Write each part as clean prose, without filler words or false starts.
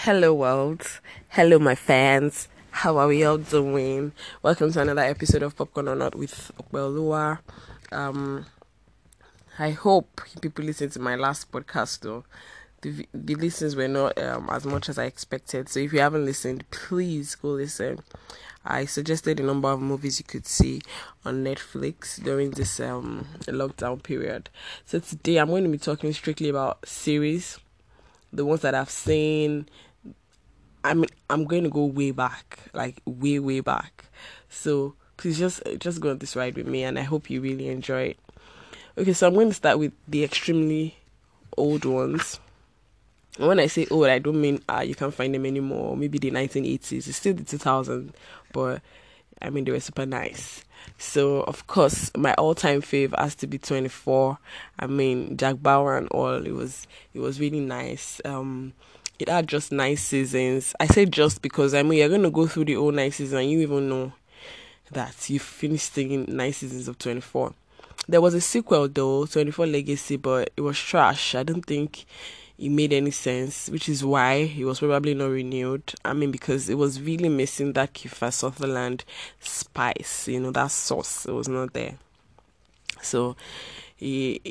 Hello world, hello my fans, how are we all doing? Welcome to another episode of Popcorn or Not with Ope Olua. I hope people listened to my last podcast though. The listens were not as much as I expected, so if you haven't listened, please go listen. I suggested a number of movies you could see on Netflix during this lockdown period. So today I'm going to be talking strictly about series, the ones that I've seen. I mean, I'm going to go way back, like way back. So please just go on this ride with me, and I hope you really enjoy it. Okay, so I'm going to start with the extremely old ones. And when I say old, I don't mean you can't find them anymore. Maybe the 1980s, it's still the 2000s, but I mean they were super nice. So of course, my all-time fave has to be 24. I mean, Jack Bauer and all. It was really nice. It had just 9 seasons. I say just because I mean you're gonna go through the whole 9 seasons and you even know that you finished singing 9 seasons of 24. There was a sequel though, 24 Legacy, but it was trash. I don't think it made any sense, which is why it was probably not renewed. I mean, because it was really missing that Kiefer Sutherland spice, you know, that sauce. It was not there. So, it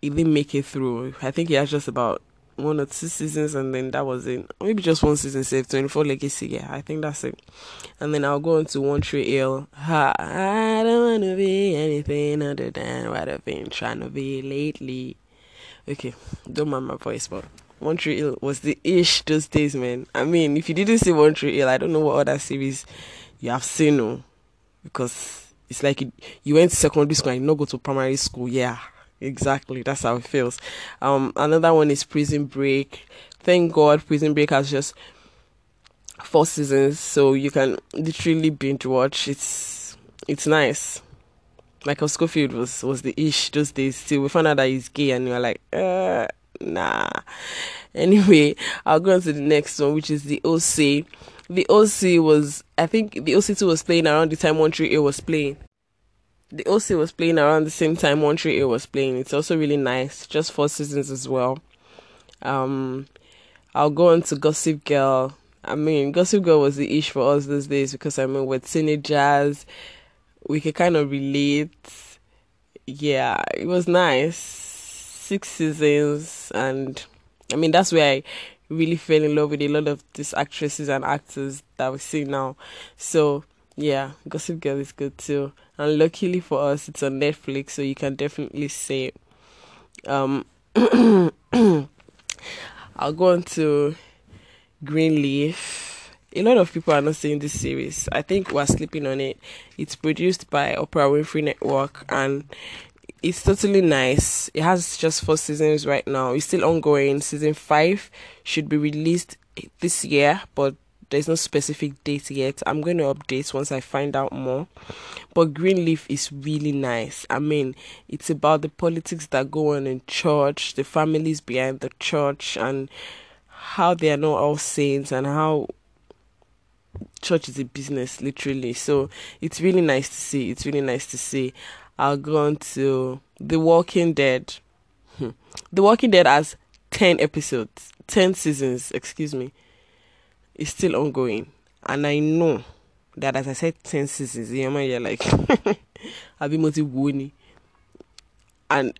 didn't make it through. I think it had just about 1 or 2 seasons, and then that was it. Maybe just 1 season saved, 24 Legacy, yeah, I think that's it. And then I'll go on to One Tree Hill. I don't want to be anything other than what I've been trying to be lately. Okay, don't mind my voice, but One Tree Hill was the ish those days, man. I mean, if you didn't see One Tree Hill, I don't know what other series you have seen, no, because it's like you went to secondary school and you not go to primary school. Yeah, exactly, that's how it feels. Another one is Prison Break. Thank God, Prison Break has just 4 seasons, so you can literally binge watch. It's nice. Michael Schofield was the ish those days till we found out that he's gay, and we were like, nah. Anyway, I'll go on to the next one, which is The OC. The OC was, I think, The OC 2 was playing around the time One Tree Hill was playing. The OC was playing around the same time One Tree Hill was playing. It's also really nice, just 4 seasons as well. I'll go on to Gossip Girl. I mean, Gossip Girl was the ish for us those days because, I mean, we're teenagers. We could kind of relate. Yeah, it was nice. 6 seasons, and I mean that's where I really fell in love with a lot of these actresses and actors that we see now. So yeah, Gossip Girl is good too. And luckily for us, it's on Netflix, so you can definitely see it. I'll go on to Greenleaf. A lot of people are not seeing this series. I think we're sleeping on it. It's produced by Oprah Winfrey Network, and it's totally nice. It has just 4 seasons right now. It's still ongoing. Season 5 should be released this year, but there's no specific date yet. I'm going to update once I find out more. But Greenleaf is really nice. I mean, it's about the politics that go on in church, the families behind the church, and how they are not all saints, and how church is a business, literally. So it's really nice to see. I'll go on to The Walking Dead. The Walking Dead has 10 episodes, 10 seasons, excuse me. It's still ongoing, and I know that as I said 10 seasons, you're like, I'll be motivated. And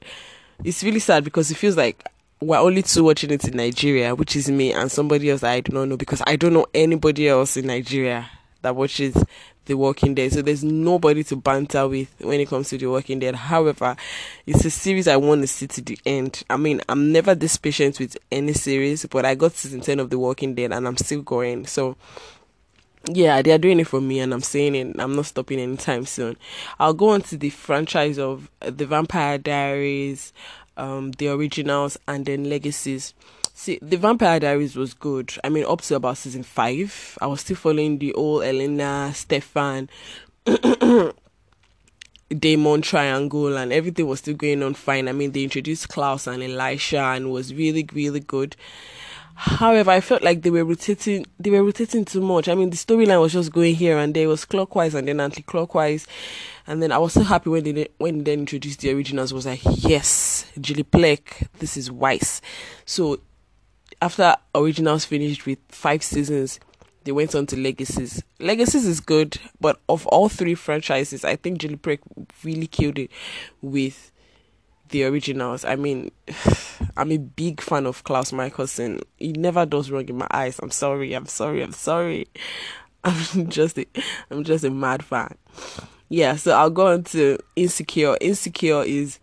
it's really sad because it feels like we're only 2 watching it in Nigeria, which is me and somebody else that I do not know, because I don't know anybody else in Nigeria that watches The Walking Dead. So there's nobody to banter with when it comes to The Walking Dead. However, it's a series I want to see to the end. I mean, I'm never this patient with any series, but I got season 10 of The Walking Dead and I'm still going. So yeah, they are doing it for me, and I'm saying it. I'm not stopping anytime soon. I'll go on to the franchise of The Vampire Diaries, the originals, and then Legacies. See, The Vampire Diaries was good. I mean, up to about season 5, I was still following the old Elena, Stefan, Damon triangle, and everything was still going on fine. I mean, they introduced Klaus and Elisha, and it was really, really good. However, I felt like they were rotating too much. I mean, the storyline was just going here and there. It was clockwise and then anti-clockwise. And then I was so happy when they introduced the originals. Was like, yes, Jillyplek, this is wise. So after Originals finished with 5 seasons, they went on to Legacies. Legacies is good, but of all 3 franchises, I think Jillyplek really killed it with the Originals. I mean, I'm a big fan of Klaus Michelson. He never does wrong in my eyes. I'm sorry. I'm just a mad fan. Yeah, so I'll go on to Insecure. Insecure is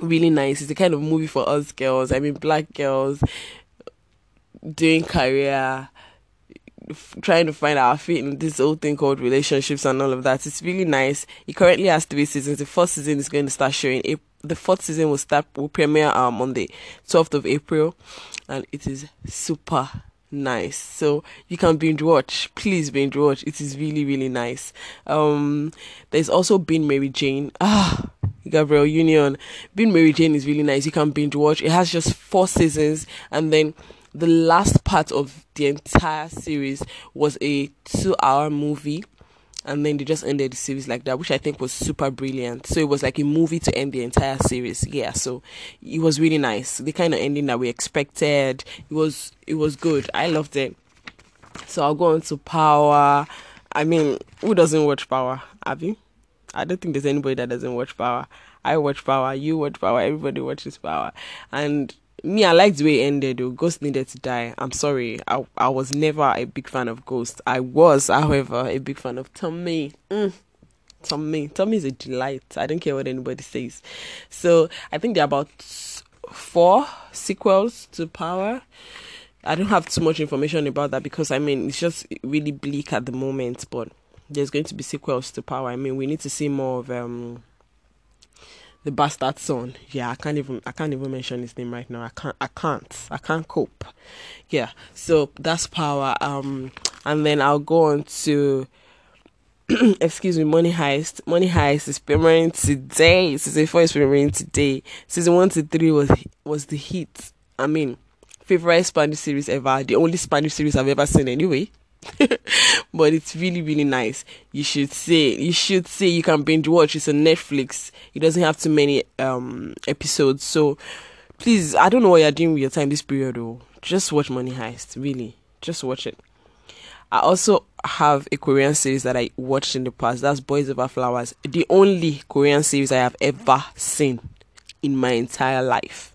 really nice. It's the kind of movie for us girls. I mean, black girls doing career, trying to find our feet in this whole thing called relationships and all of that. It's really nice. It currently has 3 seasons. The 4th season is going to start showing. The 4th season will premiere on the 12th of April, and it is super nice. So you can binge watch. Please binge watch. It is really, really nice. There's also been Mary Jane. Gabrielle Union. Being Mary Jane is really nice. You can binge watch. It has just 4 seasons, and then the last part of the entire series was a 2-hour movie, and then they just ended the series like that, which I think was super brilliant. So it was like a movie to end the entire series. Yeah, so it was really nice. The kind of ending that we expected. It was good. I loved it. So I'll go on to Power. I mean, who doesn't watch Power? Have you? I don't think there's anybody that doesn't watch Power. I watch Power, you watch Power, everybody watches Power. And me, I liked the way it ended, though. Ghost needed to die. I'm sorry. I was never a big fan of Ghost. I was, however, a big fan of Tommy. Tommy. Tommy is a delight. I don't care what anybody says. So I think there are about 4 sequels to Power. I don't have too much information about that because, I mean, it's just really bleak at the moment, but there's going to be sequels to Power. I mean, we need to see more of the bastard son. Yeah, I can't even mention his name right now. I can't cope. Yeah, so that's Power. And then I'll go on to Money Heist. Money Heist is premiering today. Season 4 is premiering today. Season 1 to 3 was the hit. I mean, favorite Spanish series ever. The only Spanish series I've ever seen, anyway. But it's really, really nice. You should see. You can binge watch. It's on Netflix. It doesn't have too many episodes, so please, I don't know what you're doing with your time this period, though. Just watch Money Heist, really, just watch it. I also have a Korean series that I watched in the past. That's Boys Over Flowers, the only Korean series I have ever seen in my entire life.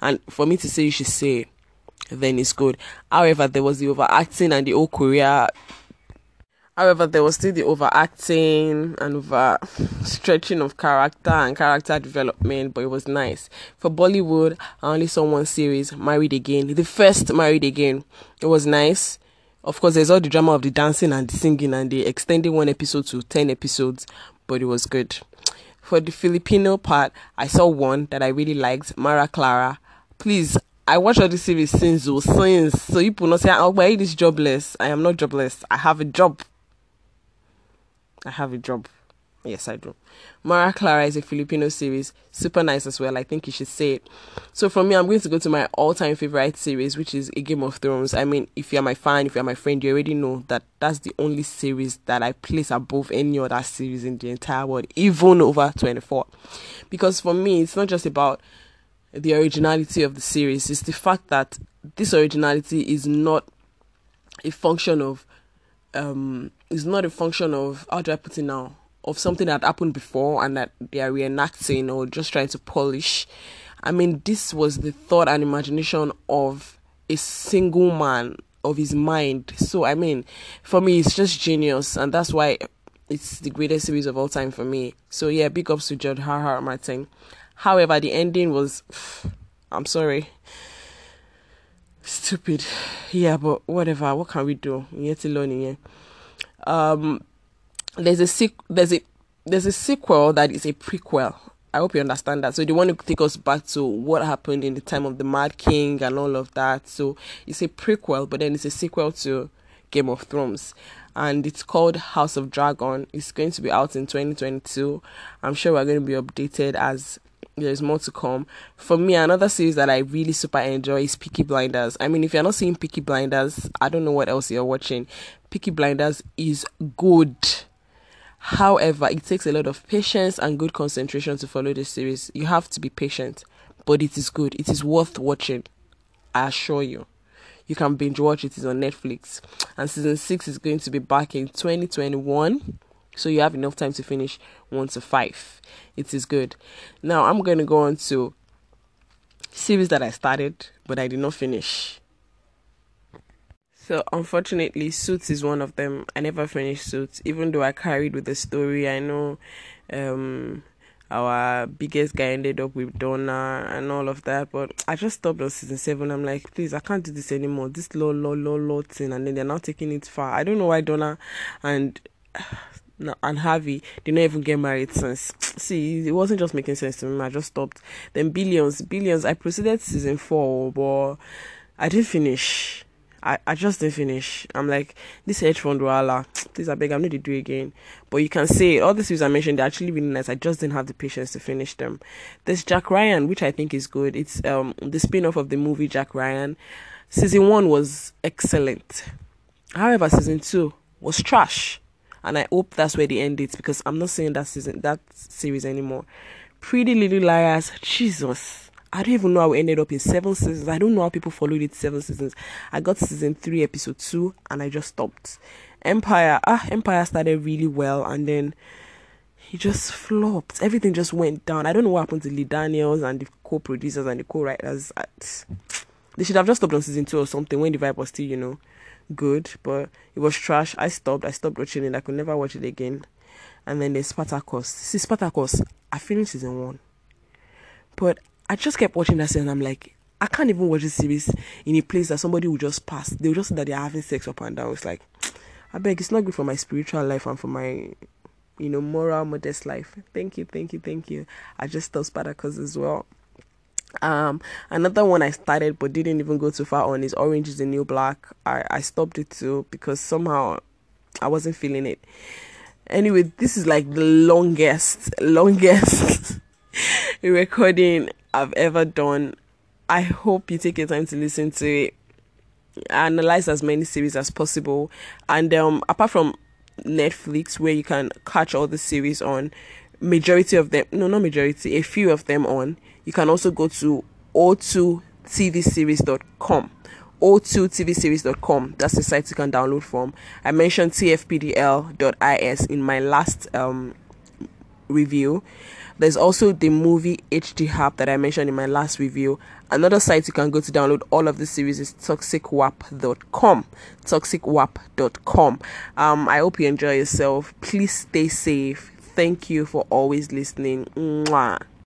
And for me to say you should say then it's good. However, there was the overacting and the old Korea. However, there was still the overacting and over stretching of character and character development, but it was nice. For Bollywood, I only saw one series, Married Again. The first Married Again. It was nice. Of course, there's all the drama of the dancing and the singing, and they extended one episode to 10 episodes, but it was good. For the Filipino part, I saw one that I really liked, Mara Clara. Please, I watched all the series since. So people not say, oh, why is jobless? I am not jobless. I have a job. Yes, I do. Mara Clara is a Filipino series. Super nice as well. I think you should say it. So for me, I'm going to go to my all-time favorite series, which is A Game of Thrones. I mean, if you're my fan, if you're my friend, you already know that that's the only series that I place above any other series in the entire world, even over 24. Because for me, it's not just about the originality of the series, is the fact that this originality is not a function of of something that happened before and that they are reenacting or just trying to polish. I mean, this was the thought and imagination of a single man, of his mind. So I mean, for me, it's just genius, and that's why it's the greatest series of all time for me. So yeah, big ups to George R.R. Martin. However, the ending was, I'm sorry, stupid. Yeah, but whatever. What can we do? Yet alone in here. There's a sequel that is a prequel. I hope you understand that. So they want to take us back to what happened in the time of the Mad King and all of that. So it's a prequel, but then it's a sequel to Game of Thrones, and it's called House of Dragon. It's going to be out in 2022. I'm sure we're going to be updated as there's more to come. For me, another series that I really super enjoy is Peaky Blinders. I mean, if you're not seeing Peaky Blinders, I don't know what else you're watching. Peaky Blinders is good. However, it takes a lot of patience and good concentration to follow this series. You have to be patient, but it is good. It is worth watching, I assure you. You can binge watch it. It's on Netflix. And season 6 is going to be back in 2021. So you have enough time to finish 1 to 5. It is good. Now I'm going to go on to series that I started but I did not finish. So unfortunately, Suits is one of them. I never finished Suits, even though I carried with the story. I know our biggest guy ended up with Donna and all of that, but I just stopped on season 7. I'm like, please, I can't do this anymore. This law thing, and then they're not taking it far. I don't know why Donna and Harvey did not even get married since. See, it wasn't just making sense to me. I just stopped. Then Billions. I proceeded season 4, but I didn't finish. I just didn't finish. I'm like, this hedge fund wala. Please, I beg, I'm not to do it again. But you can say all the series I mentioned, they're actually really nice. I just didn't have the patience to finish them. There's Jack Ryan, which I think is good. It's the spin-off of the movie Jack Ryan. Season 1 was excellent. However, season 2 was trash. And I hope that's where they end it, because I'm not seeing that series anymore. Pretty Little Liars, Jesus. I don't even know how we ended up in 7 seasons. I don't know how people followed it 7 seasons. I got season 3, episode 2, and I just stopped. Empire started really well, and then it just flopped. Everything just went down. I don't know what happened to Lee Daniels and the co-producers and the co-writers. They should have just stopped on season 2 or something when the vibe was still, good. But it was trash. I stopped watching it. I could never watch it again. And then there's Spartacus. See, Spartacus, I finished season 1. But I just kept watching that series and I'm like, I can't even watch this series in a place that somebody will just pass. They'll just say that they're having sex up and down. It's like, I beg, it's not good for my spiritual life and for my, moral, modest life. Thank you. I just stopped Spartacus as well. Another one I started but didn't even go too far on is Orange is the New Black. I stopped it too because somehow I wasn't feeling it. Anyway, this is like the longest recording I've ever done. I hope you take your time to listen to it. Analyze as many series as possible. And apart from Netflix, where you can catch all the series on, a few of them on, you can also go to o2tvseries.com. o2tvseries.com, that's the site you can download from. I mentioned tfpdl.is in my last review. There's also the movie HD Hub that I mentioned in my last review. Another site you can go to download all of the series is toxicwap.com. toxicwap.com. I hope you enjoy yourself. Please stay safe. Thank you for always listening. Mwah.